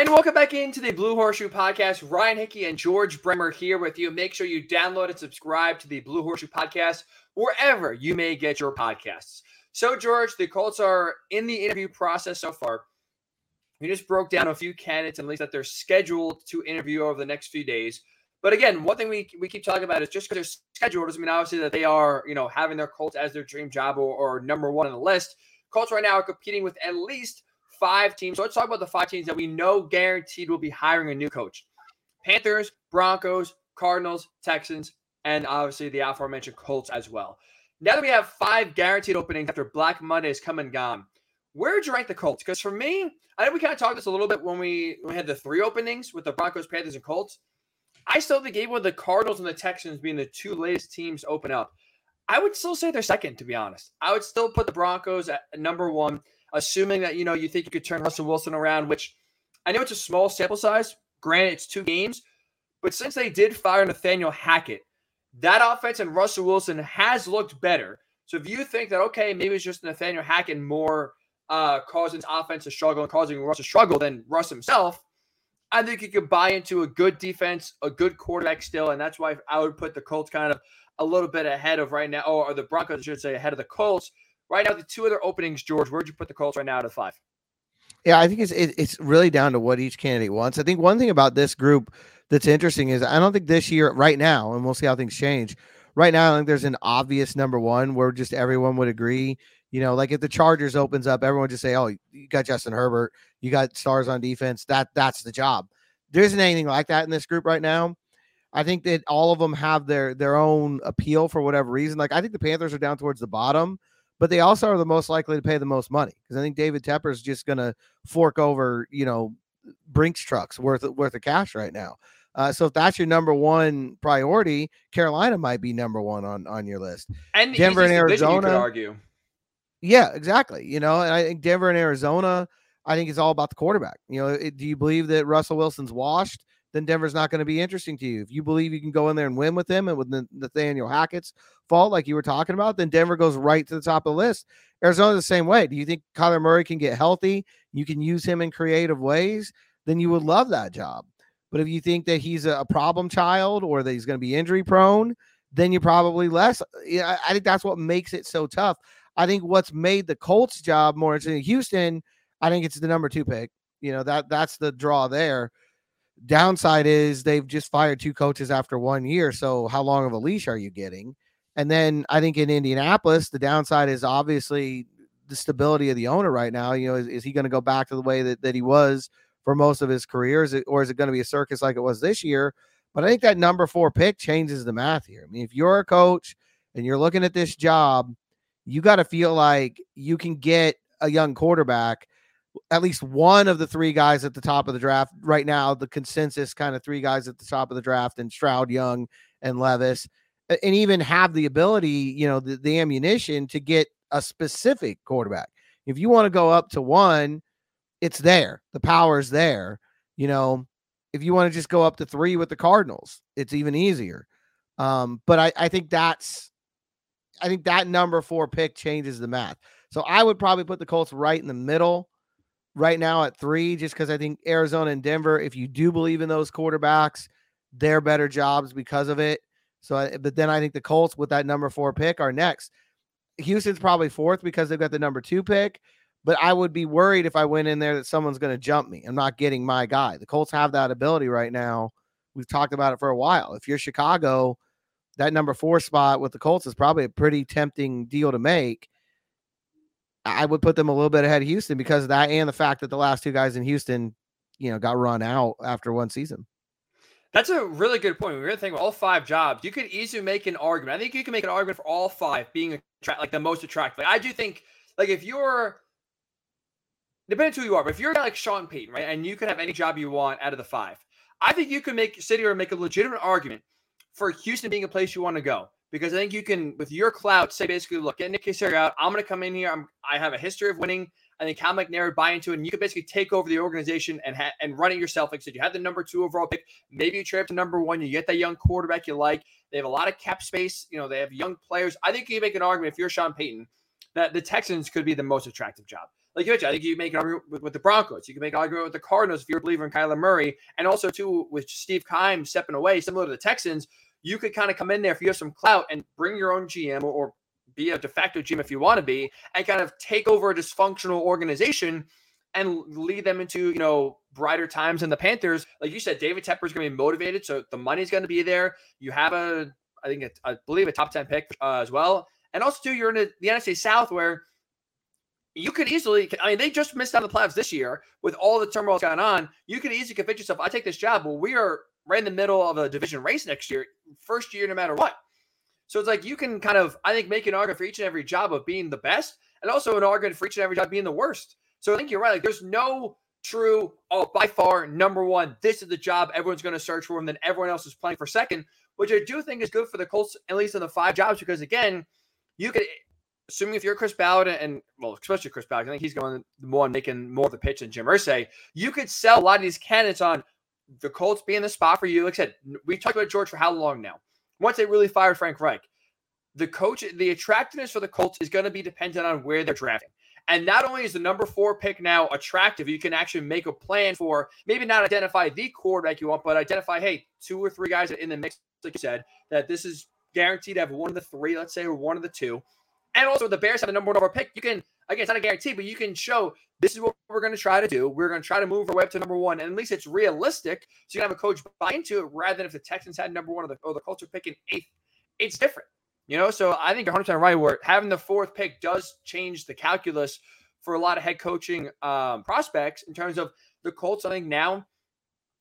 And welcome back into the Blue Horseshoe Podcast. Ryan Hickey and George Bremer here with you. Make sure you download and subscribe to the Blue Horseshoe Podcast wherever you may get your podcasts. So, George, the Colts are in the interview process so far. We just broke down a few candidates, and at least that they're scheduled to interview over the next few days. But again, one thing we keep talking about is just because they're scheduled doesn't mean obviously that they are, you know, having their Colts as their dream job or number one on the list. Colts right now are competing with at least 5 teams. So let's talk about the 5 teams that we know guaranteed will be hiring a new coach. Panthers, Broncos, Cardinals, Texans, and obviously the aforementioned Colts as well. Now that we have 5 guaranteed openings after Black Monday has come and gone, where would you rank the Colts? Because for me, I think we kind of talked this a little bit when we had the 3 openings with the Broncos, Panthers, and Colts. I still think even with the Cardinals and the Texans being the 2 latest teams open up, I would still say they're second, to be honest. I would still put the Broncos at number 1, assuming that, you know, you think you could turn Russell Wilson around, which I know it's a small sample size. Granted, it's 2 games. But since they did fire Nathaniel Hackett, that offense and Russell Wilson has looked better. So if you think that, okay, maybe it's just Nathaniel Hackett more causing offense to struggle and causing Russ to struggle than Russ himself, I think you could buy into a good defense, a good quarterback still, and that's why I would put the Colts kind of a little bit ahead of right now, or the Broncos, I should say, ahead of the Colts. Right now, the 2 other openings, George, where'd you put the Colts right now out of 5? Yeah, I think it's really down to what each candidate wants. I think one thing about this group that's interesting is I don't think this year, right now, and we'll see how things change, right now I think there's an obvious number 1 where just everyone would agree. You know, like if the Chargers opens up, everyone just say, oh, you got Justin Herbert, you got stars on defense, that's the job. There isn't anything like that in this group right now. I think that all of them have their own appeal for whatever reason. Like I think the Panthers are down towards the bottom, but they also are the most likely to pay the most money because I think David Tepper is just going to fork over, you know, Brinks trucks worth of cash right now. So if that's your number 1 priority, Carolina might be number 1 on your list. And Denver and Arizona, you could argue. Yeah, exactly. You know, and I think Denver and Arizona, I think it's all about the quarterback. You know, do you believe that Russell Wilson's washed? Then Denver's not going to be interesting to you. If you believe you can go in there and win with them and with Nathaniel Hackett's fault, like you were talking about, then Denver goes right to the top of the list. Arizona the same way. Do you think Kyler Murray can get healthy? You can use him in creative ways? Then you would love that job. But if you think that he's a problem child or that he's going to be injury prone, then you're probably less. I think that's what makes it so tough. I think what's made the Colts job more interesting, Houston, I think it's the number 2 pick. You know, that's the draw there. Downside is they've just fired 2 coaches after 1 year. So how long of a leash are you getting? And then I think in Indianapolis, the downside is obviously the stability of the owner right now. You know, is he going to go back to the way that he was for most of his career? Or is it going to be a circus like it was this year? But I think that number 4 pick changes the math here. I mean, if you're a coach and you're looking at this job, you got to feel like you can get a young quarterback. At least one of the 3 guys at the top of the draft right now, the consensus kind of 3 guys at the top of the draft, and Stroud, Young, and Levis, and even have the ability, you know, the ammunition to get a specific quarterback. If you want to go up to 1, it's there. The power's there. You know, if you want to just go up to 3 with the Cardinals, it's even easier. But I think that number 4 pick changes the math. So I would probably put the Colts right in the middle right now at 3, just because I think Arizona and Denver, if you do believe in those quarterbacks, they're better jobs because of it. So, but then I think the Colts with that number 4 pick are next. Houston's probably 4th because they've got the number 2 pick, but I would be worried if I went in there that someone's going to jump me. I'm not getting my guy. The Colts have that ability right now. We've talked about it for a while. If you're Chicago, that number 4 spot with the Colts is probably a pretty tempting deal to make. I would put them a little bit ahead of Houston because of that and the fact that the last 2 guys in Houston, you know, got run out after 1 season. That's a really good point. We're going to think about all 5 jobs. You could easily make an argument. I think you can make an argument for all 5 being like the most attractive. Like, I do think, like, if you're, depending on who you are, but if you're like Sean Payton, right, and you can have any job you want out of the 5, I think you can make a legitimate argument for Houston being a place you want to go. Because I think you can, with your clout, say basically, look, get Nick Casey out. I'm going to come in here. I have a history of winning. I think Kyle McNair would buy into it, and you can basically take over the organization and run it yourself. Like I said, you have the number 2 overall pick. Maybe you trade up to number 1. You get that young quarterback you like. They have a lot of cap space. You know, they have young players. I think you can make an argument if you're Sean Payton that the Texans could be the most attractive job. like you mentioned, I think you make an argument with the Broncos. You can make an argument with the Cardinals if you're a believer in Kyler Murray. And also, too, with Steve Keim stepping away, similar to the Texans, you could kind of come in there if you have some clout and bring your own GM or be a de facto GM if you want to be, and kind of take over a dysfunctional organization and lead them into, you know, brighter times. And the Panthers, like you said, David Tepper is going to be motivated, so the money's going to be there. You have a, I think, I believe a top 10 pick as well. And also, too, you're in the NFC South where you could easily, I mean, they just missed out on the playoffs this year with all the turmoil that's gone on. You could easily convince yourself, I take this job. Well, we are right in the middle of a division race next year, first year, no matter what. So it's like you can kind of, I think, make an argument for each and every job of being the best, and also an argument for each and every job being the worst. So I think you're right. Like, there's no true, oh, by far, number one, this is the job everyone's going to search for, and then everyone else is playing for second, which I do think is good for the Colts, at least in the 5 jobs, because, again, you could, assuming if you're Chris Ballard and, well, especially Chris Ballard, I think he's going more and making more of the pitch than Jim Irsay, you could sell a lot of these candidates on the Colts being the spot for you. Like I said, we talked about George for how long now? Once they really fired Frank Reich, the coach, the attractiveness for the Colts is going to be dependent on where they're drafting. And not only is the number 4 pick now attractive, you can actually make a plan for maybe not identify the quarterback you want, but identify, hey, 2 or 3 guys in the mix, like you said, that this is guaranteed to have one of the 3, let's say, or one of the 2. And also the Bears have a number 1 overall pick. You can, again, it's not a guarantee, but you can show this is what we're going to try to do. We're going to try to move our way up to number 1, and at least it's realistic. So you can have a coach buy into it rather than if the Texans had number 1 or the Colts are picking 8th. It's different. You know, so I think you're 100% right where having the 4th pick does change the calculus for a lot of head coaching prospects in terms of the Colts. I think now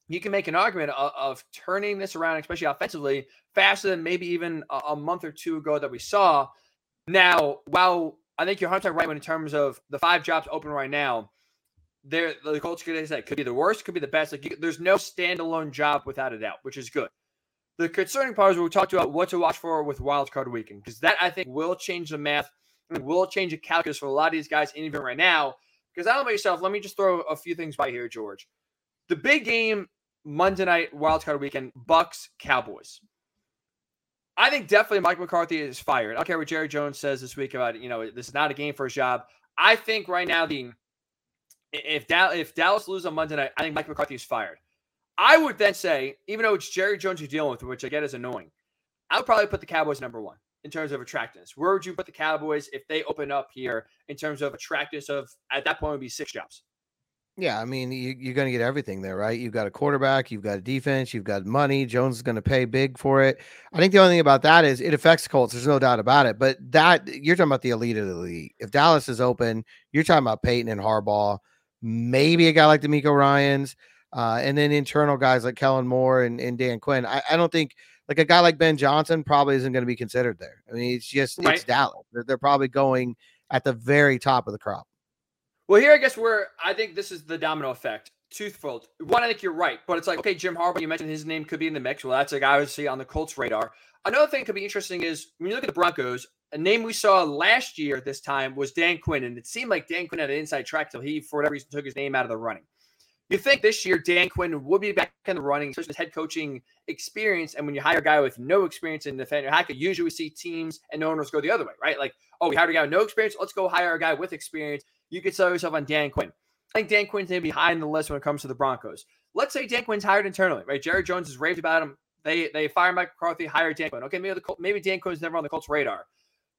you can make an argument of turning this around, especially offensively, faster than maybe even a month or 2 ago that we saw. Now, while I think you're 100% right when in terms of the 5 jobs open right now, the Colts could be the worst, could be the best. Like, there's no standalone job without a doubt, which is good. The concerning part is we talked about what to watch for with wildcard weekend, because that, I think, will change the math and will change the calculus for a lot of these guys, and even right now. Because I don't know about yourself, let me just throw a few things by here, George. The big game Monday night, wildcard weekend, Bucks, Cowboys. I think definitely Mike McCarthy is fired. I don't care what Jerry Jones says this week about, you know, this is not a game for his job. I think right now, if Dallas loses on Monday night, I think Mike McCarthy is fired. I would then say, even though it's Jerry Jones you're dealing with, which I get is annoying, I would probably put the Cowboys number 1 in terms of attractiveness. Where would you put the Cowboys if they open up here in terms of attractiveness of, at that point, would be 6 jobs? Yeah, I mean, you're going to get everything there, right? You've got a quarterback, you've got a defense, you've got money. Jones is going to pay big for it. I think the only thing about that is it affects Colts. There's no doubt about it. But that, you're talking about the elite of the league. If Dallas is open, you're talking about Peyton and Harbaugh, maybe a guy like DeMeco Ryans, and then internal guys like Kellen Moore and Dan Quinn. I don't think like a guy like Ben Johnson probably isn't going to be considered there. I mean, it's just, right. It's Dallas. They're probably going at the very top of the crop. Well, here, I guess I think this is the domino effect. Twofold. One, I think you're right, but it's like, okay, Jim Harbaugh, you mentioned his name could be in the mix. Well, that's a guy obviously on the Colts radar. Another thing that could be interesting is when you look at the Broncos, a name we saw last year at this time was Dan Quinn. And it seemed like Dan Quinn had an inside track till he, for whatever reason, took his name out of the running. You think this year Dan Quinn would be back in the running, especially with head coaching experience. And when you hire a guy with no experience in Nathaniel Hackett, usually we see teams and owners go the other way, right? Like, oh, we hired a guy with no experience. Let's go hire a guy with experience. You could sell yourself on Dan Quinn. I think Dan Quinn's going to be high on the list when it comes to the Broncos. Let's say Dan Quinn's hired internally, right? Jerry Jones has raved about him. They fire Mike McCarthy, hire Dan Quinn. Okay, maybe Dan Quinn's never on the Colts' radar.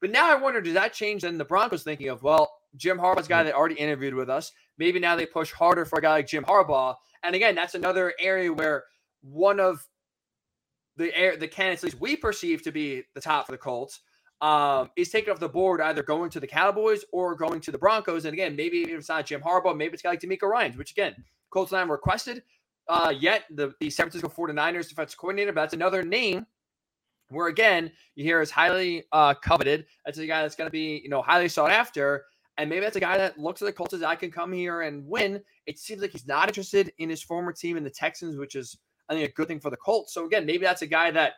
But now I wonder, does that change then the Broncos thinking of, well, Jim Harbaugh's a guy that already interviewed with us. Maybe now they push harder for a guy like Jim Harbaugh. And again, that's another area where one of the candidates, at least we perceive to be the top for the Colts, is taken off the board, either going to the Cowboys or going to the Broncos. And again, maybe if it's not Jim Harbaugh, maybe it's a guy like DeMeco Ryans, which again, Colts and I requested yet the San Francisco 49ers defense coordinator, but that's another name where, again, you hear is highly coveted. That's a guy that's going to be, you know, highly sought after. And maybe that's a guy that looks at the Colts as, I can come here and win. It seems like he's not interested in his former team in the Texans, which is, I think, a good thing for the Colts. So, again, maybe that's a guy that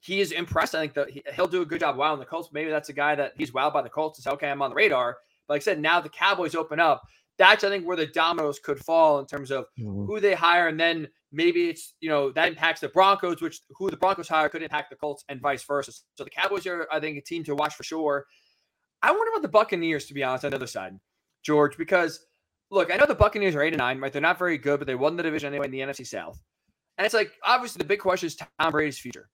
he is impressed. I think that he'll do a good job wowing the Colts. Maybe that's a guy that he's wowed by the Colts and says, okay, I'm on the radar. But like I said, now the Cowboys open up. That's, I think, where the dominoes could fall in terms of who they hire. And then maybe it's, you know, that impacts the Broncos, which who the Broncos hire could impact the Colts and vice versa. So the Cowboys are, I think, a team to watch for sure. I wonder about the Buccaneers, to be honest, on the other side. George, because look, I know the Buccaneers are 8-9, right? They're not very good, but they won the division anyway in the NFC South. And it's like, obviously, the big question is Tom Brady's future.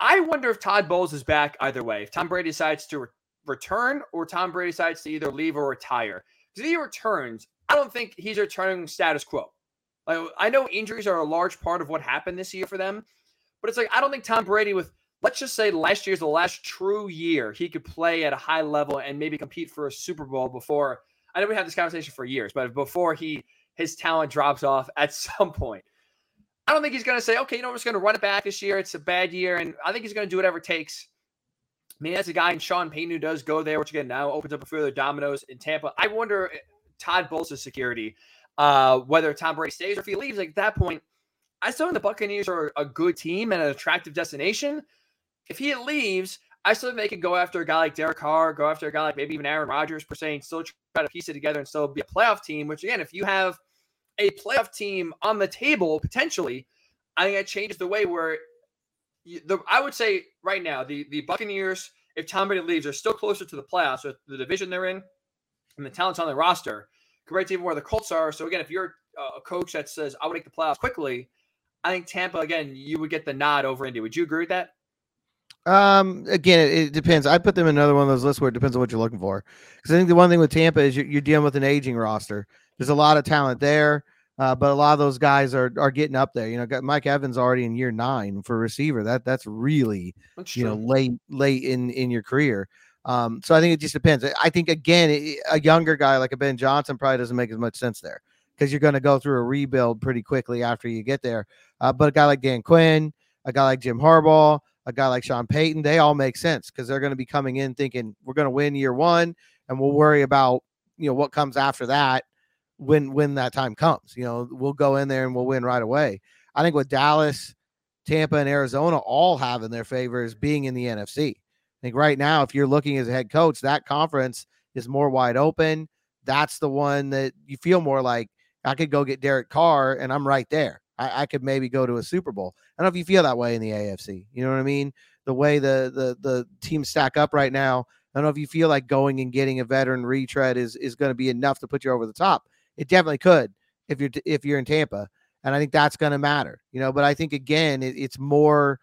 I wonder if Todd Bowles is back either way. If Tom Brady decides to return or Tom Brady decides to either leave or retire. Because if he returns, I don't think he's returning status quo. Like, I know injuries are a large part of what happened this year for them, but it's like, I don't think Tom Brady with, let's just say last year's the last true year he could play at a high level and maybe compete for a Super Bowl before, I know we had this conversation for years, but before his talent drops off at some point. I don't think he's going to say, okay, you know, we're just going to run it back this year. It's a bad year. And I think he's going to do whatever it takes. I mean, that's a guy in Sean Payton who does go there, which again now opens up a few other dominoes in Tampa. I wonder Todd Bowles' security, whether Tom Brady stays or if he leaves. Like at that point, I still think the Buccaneers are a good team and an attractive destination. If he leaves, I still think they could go after a guy like Derek Carr, go after a guy like maybe even Aaron Rodgers per se, and still try to piece it together and still be a playoff team, which again, if you have a playoff team on the table, potentially, I think that changes the way where I would say right now, the Buccaneers, if Tom Brady leaves, are still closer to the playoffs with the division they're in and the talents on their roster compared to even where the Colts are. So again, if you're a coach that says, I would make the playoffs quickly, I think Tampa, again, you would get the nod over Indy. Would you agree with that? Again, it depends. I put them in another one of those lists where it depends on what you're looking for. Because I think the one thing with Tampa is you're dealing with an aging roster. There's a lot of talent there, but a lot of those guys are getting up there. You know, got Mike Evans already in year 9 for receiver. That's really, that's late in your career. So I think it just depends. I think, again, a younger guy like a Ben Johnson probably doesn't make as much sense there because you're going to go through a rebuild pretty quickly after you get there. But a guy like Dan Quinn, a guy like Jim Harbaugh, a guy like Sean Payton, they all make sense because they're going to be coming in thinking we're going to win year 1 and we'll worry about, you know, what comes after that. When that time comes, you know, we'll go in there and we'll win right away. I think what Dallas, Tampa, and Arizona all have in their favor is being in the NFC. I think right now, if you're looking as a head coach, that conference is more wide open. That's the one that you feel more like, I could go get Derek Carr and I'm right there. I could maybe go to a Super Bowl. I don't know if you feel that way in the AFC. You know what I mean? The way the teams stack up right now, I don't know if you feel like going and getting a veteran retread is going to be enough to put you over the top. It definitely could if you're in Tampa, and I think that's going to matter, you know. But I think again, it's more.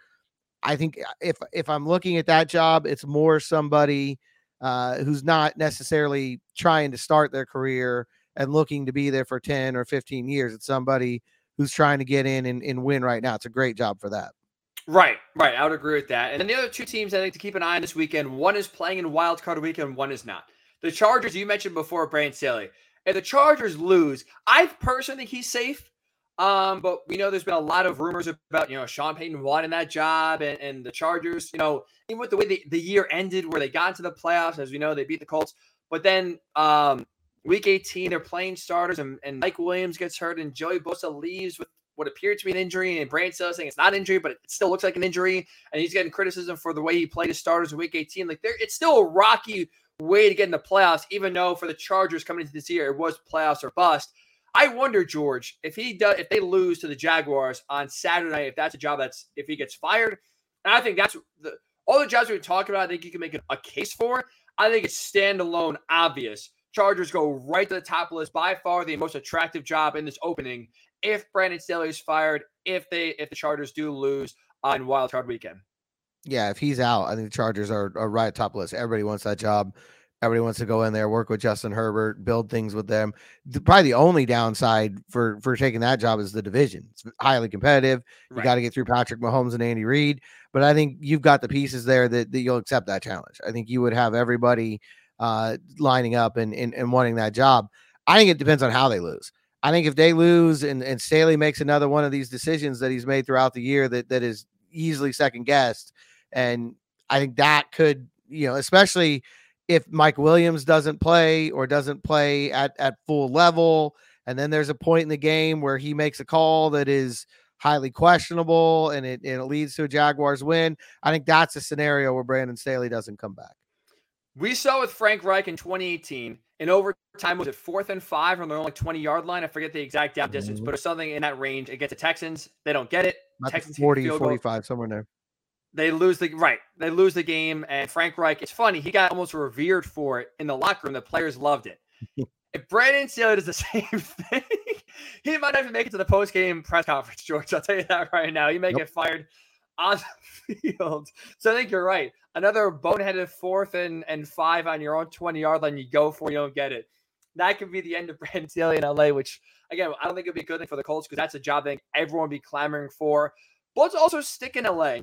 I think if I'm looking at that job, it's more somebody who's not necessarily trying to start their career and looking to be there for 10 or 15 years. It's somebody who's trying to get in and win right now. It's a great job for that. Right. I would agree with that. And then the other two teams I think to keep an eye on this weekend. One is playing in wild card weekend. One is not. The Chargers you mentioned before, Brandon Staley. If the Chargers lose, I personally think he's safe. But we know there's been a lot of rumors about, you know, Sean Payton wanting that job and the Chargers, you know, even with the way the year ended where they got into the playoffs, as we know, they beat the Colts. But then week 18, they're playing starters and Mike Williams gets hurt and Joey Bosa leaves with what appeared to be an injury and Brandon Staley saying it's not an injury, but it still looks like an injury. And he's getting criticism for the way he played his starters in week 18. Like it's still a rocky way to get in the playoffs, even though for the Chargers coming into this year, it was playoffs or bust. I wonder, George, if they lose to the Jaguars on Saturday, if that's a job if he gets fired. And I think that's all the jobs we were talking about, I think you can make a case for. I think it's standalone obvious. Chargers go right to the top list, by far the most attractive job in this opening. If Brandon Staley is fired, if the Chargers do lose on wild card weekend. Yeah, if he's out, I think the Chargers are right at top list. Everybody wants that job. Everybody wants to go in there, work with Justin Herbert, build things with them. Probably the only downside for taking that job is the division. It's highly competitive. You got to get through Patrick Mahomes and Andy Reid. But I think you've got the pieces there that you'll accept that challenge. I think you would have everybody lining up and wanting that job. I think it depends on how they lose. I think if they lose and Staley makes another one of these decisions that he's made throughout the year that is easily second-guessed, and I think that could, you know, especially if Mike Williams doesn't play or doesn't play at full level. And then there's a point in the game where he makes a call that is highly questionable and it leads to a Jaguars win. I think that's a scenario where Brandon Staley doesn't come back. We saw with Frank Reich in 2018 in overtime, was it 4th and 5 on their own 20-yard line? I forget the exact down distance, but it's something in that range against the Texans. They don't get it. Texans 40, 45, somewhere there. They lose They lose the game, and Frank Reich, it's funny, he got almost revered for it in the locker room. The players loved it. If Brandon Staley does the same thing, he might have to make it to the post-game press conference, George. I'll tell you that right now. He may get fired on the field. So I think you're right. Another boneheaded fourth and five on your own 20-yard line. You go for it, you don't get it. That could be the end of Brandon Staley in LA, which, again, I don't think it'll be a good thing for the Colts because that's a job I think everyone would be clamoring for. But let's also stick in LA.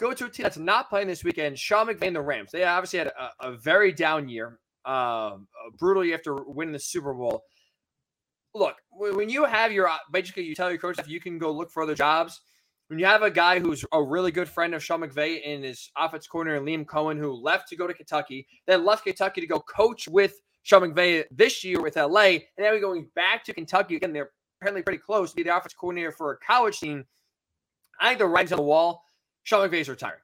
Go to a team that's not playing this weekend, Sean McVay and the Rams. They obviously had a very down year, brutally after winning the Super Bowl. Look, when you have your – basically you tell your coach if you can go look for other jobs. When you have a guy who's a really good friend of Sean McVay and his offensive coordinator, Liam Cohen, who left to go to Kentucky, then left Kentucky to go coach with Sean McVay this year with LA, and now we're going back to Kentucky. Again, they're apparently pretty close to be the offensive coordinator for a college team. I think the writing's on the wall. Sean McVay's retiring.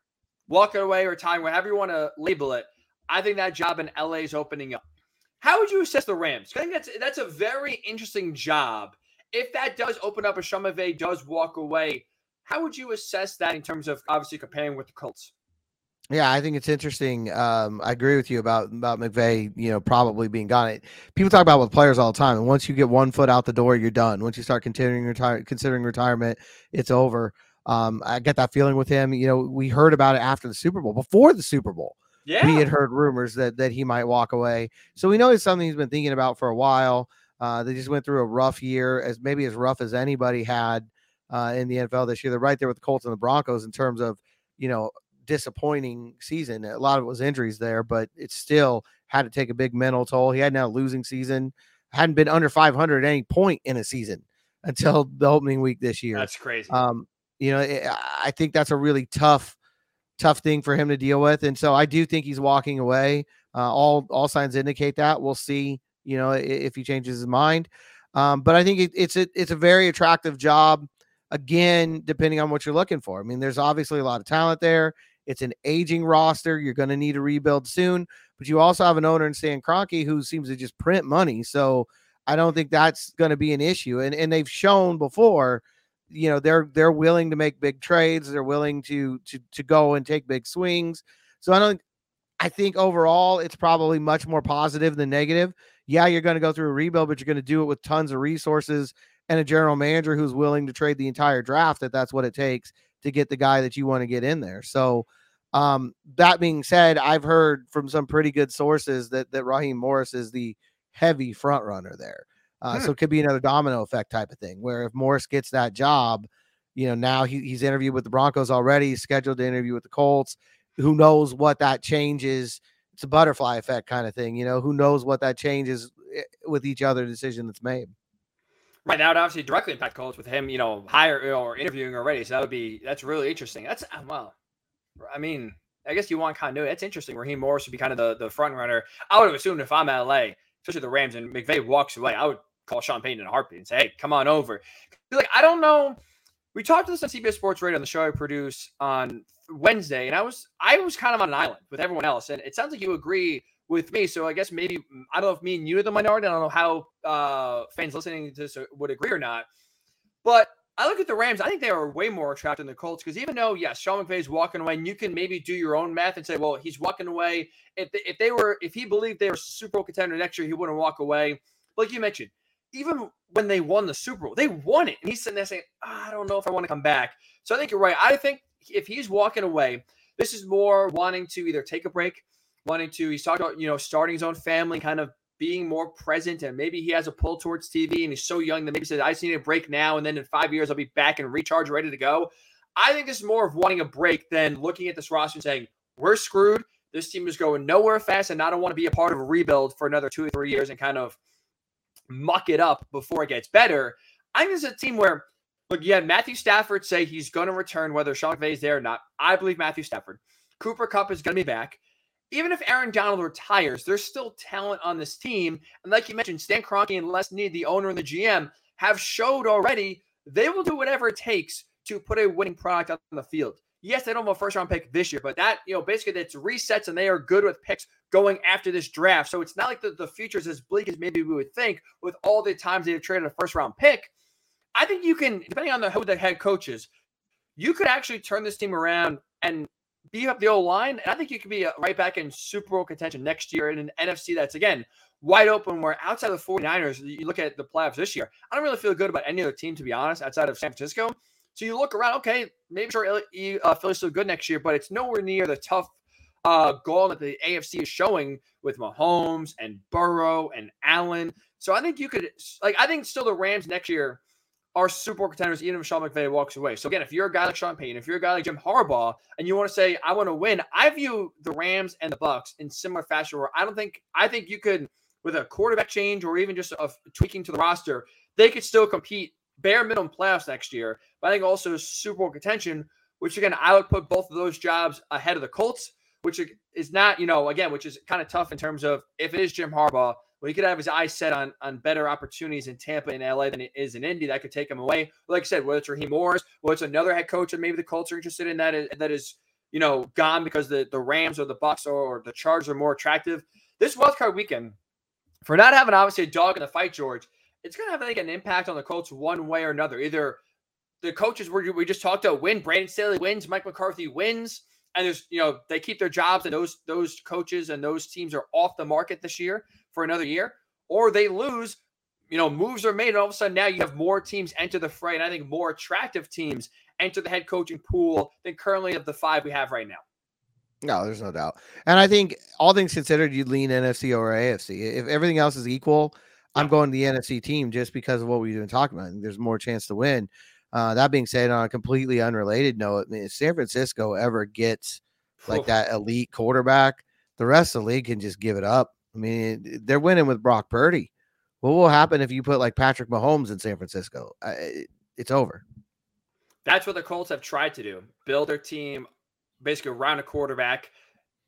Walking away, retiring, whatever you want to label it. I think that job in LA is opening up. How would you assess the Rams? I think that's a very interesting job. If that does open up and Sean McVay does walk away, how would you assess that in terms of obviously comparing with the Colts? Yeah, I think it's interesting. I agree with you about McVay, you know, probably being gone. People talk about with players all the time. And once you get one foot out the door, you're done. Once you start considering retirement, it's over. I get that feeling with him. You know, we heard about it after the Super Bowl, before the Super Bowl. Yeah. We had heard rumors that he might walk away. So we know it's something he's been thinking about for a while. They just went through a rough year, as rough as anybody had in the NFL this year. They're right there with the Colts and the Broncos in terms of, you know, disappointing season. A lot of it was injuries there, but it still had to take a big mental toll. He had now a losing season, hadn't been under 500 at any point in a season until the opening week this year. That's crazy. You know, I think that's a really tough thing for him to deal with. And so I do think he's walking away. All signs indicate that. We'll see, you know, if he changes his mind. But I think it's a very attractive job. Again, depending on what you're looking for. I mean, there's obviously a lot of talent there. It's an aging roster. You're going to need to rebuild soon, but you also have an owner in Stan Kroenke who seems to just print money. So I don't think that's going to be an issue. And they've shown before, you know, they're willing to make big trades. They're willing to go and take big swings. So I think overall it's probably much more positive than negative. Yeah, you're going to go through a rebuild, but you're going to do it with tons of resources and a general manager who's willing to trade the entire draft if that's what it takes to get the guy that you want to get in there. So that being said, I've heard from some pretty good sources that Raheem Morris is the heavy front runner there. So it could be another domino effect type of thing where if Morris gets that job, you know, now he's interviewed with the Broncos already, he's scheduled to interview with the Colts. Who knows what that changes? It's a butterfly effect kind of thing. You know, who knows what that changes with each other decision that's made. Right now, it obviously directly impact Colts with him, you know, or interviewing already. So that's really interesting. That's, well, I mean, I guess you want continuity. That's interesting. Raheem Morris would be kind of the front runner. I would have assumed if I'm at LA, especially the Rams, and McVay walks away, I would call Sean Payton in a heartbeat and say, hey, come on over. Like, I don't know. We talked to this on CBS Sports Radio on the show I produce on Wednesday, and I was kind of on an island with everyone else. And it sounds like you agree with me. So I guess maybe, I don't know if me and you are the minority. I don't know how fans listening to this would agree or not. But I look at the Rams. I think they are way more attractive than the Colts because even though, yes, Sean McVay is walking away, and you can maybe do your own math and say, well, he's walking away. If he believed they were Super Bowl contender next year, he wouldn't walk away. Like you mentioned, even when they won the Super Bowl, they won it. And he's sitting there saying, I don't know if I want to come back. So I think you're right. I think if he's walking away, this is more wanting to either take a break, he's talking about, you know, starting his own family, kind of being more present, and maybe he has a pull towards TV and he's so young that maybe he says, I just need a break now, and then in 5 years I'll be back and recharge, ready to go. I think this is more of wanting a break than looking at this roster and saying, we're screwed, this team is going nowhere fast, and I don't want to be a part of a rebuild for another 2 or 3 years and kind of muck it up before it gets better. I think this is a team where, look, yeah, Matthew Stafford say he's going to return whether Sean McVay is there or not. I believe Matthew Stafford. Cooper Kupp is going to be back. Even if Aaron Donald retires, there's still talent on this team. And like you mentioned, Stan Kroenke and Les Snead, the owner and the GM, have showed already they will do whatever it takes to put a winning product on the field. Yes, they don't have a first-round pick this year, but that, you know, basically that's resets, and they are good with picks going after this draft. So it's not like the future is as bleak as maybe we would think with all the times they have traded a first-round pick. I think you can, depending on who the head coach is, you could actually turn this team around and beef up the O-line, and I think you could be right back in Super Bowl contention next year in an NFC that's, again, wide open, where outside of the 49ers, you look at the playoffs this year, I don't really feel good about any other team, to be honest, outside of San Francisco. So you look around, okay, maybe sure Philly's still good next year, but it's nowhere near the tough goal that the AFC is showing with Mahomes and Burrow and Allen. So I think you could, like, I think still the Rams next year are Super Bowl contenders, even if Sean McVay walks away. So again, if you're a guy like Sean Payton, if you're a guy like Jim Harbaugh, and you want to say, I want to win, I view the Rams and the Bucks in similar fashion, where I think you could, with a quarterback change or even just a tweaking to the roster, they could still compete bare minimum playoffs next year. But I think also Super Bowl contention, which again, I would put both of those jobs ahead of the Colts, which is not, again, which is kind of tough in terms of if it is Jim Harbaugh, well, he could have his eyes set on better opportunities in Tampa and LA than it is in Indy that could take him away. Like I said, whether it's Raheem Morris, whether it's another head coach that maybe the Colts are interested in that is gone because the Rams or the Bucks or the Chargers are more attractive. This wildcard weekend, for not having obviously a dog in the fight, George, it's going to have, I think, an impact on the Colts one way or another. Either the coaches we just talked about win, Brandon Staley wins, Mike McCarthy wins, and there's they keep their jobs, and those coaches and those teams are off the market this year for another year, or they lose. Moves are made, and all of a sudden now you have more teams enter the fray, and I think more attractive teams enter the head coaching pool than currently of the five we have right now. No, there's no doubt. And I think all things considered, you'd lean NFC over AFC. If everything else is equal, I'm going to the NFC team just because of what we've been talking about. There's more chance to win. That being said, on a completely unrelated note, if San Francisco ever gets like that elite quarterback, the rest of the league can just give it up. I mean, they're winning with Brock Purdy. What will happen if you put like Patrick Mahomes in San Francisco? It's over. That's what the Colts have tried to do. Build their team basically around a quarterback.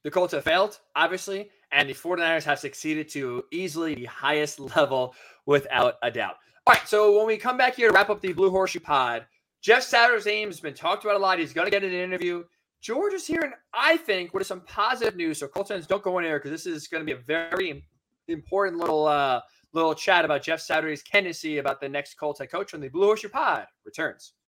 The Colts have failed, obviously, and the 49ers have succeeded to easily the highest level without a doubt. All right, so when we come back here to wrap up the Blue Horseshoe Pod, Jeff Saturday's name has been talked about a lot. He's going to get an interview. George is here, and I think what is some positive news. So Colts fans, don't go in there because this is going to be a very important little chat about Jeff Saturday's candidacy about the next Colts head coach when the Blue Horseshoe Pod returns.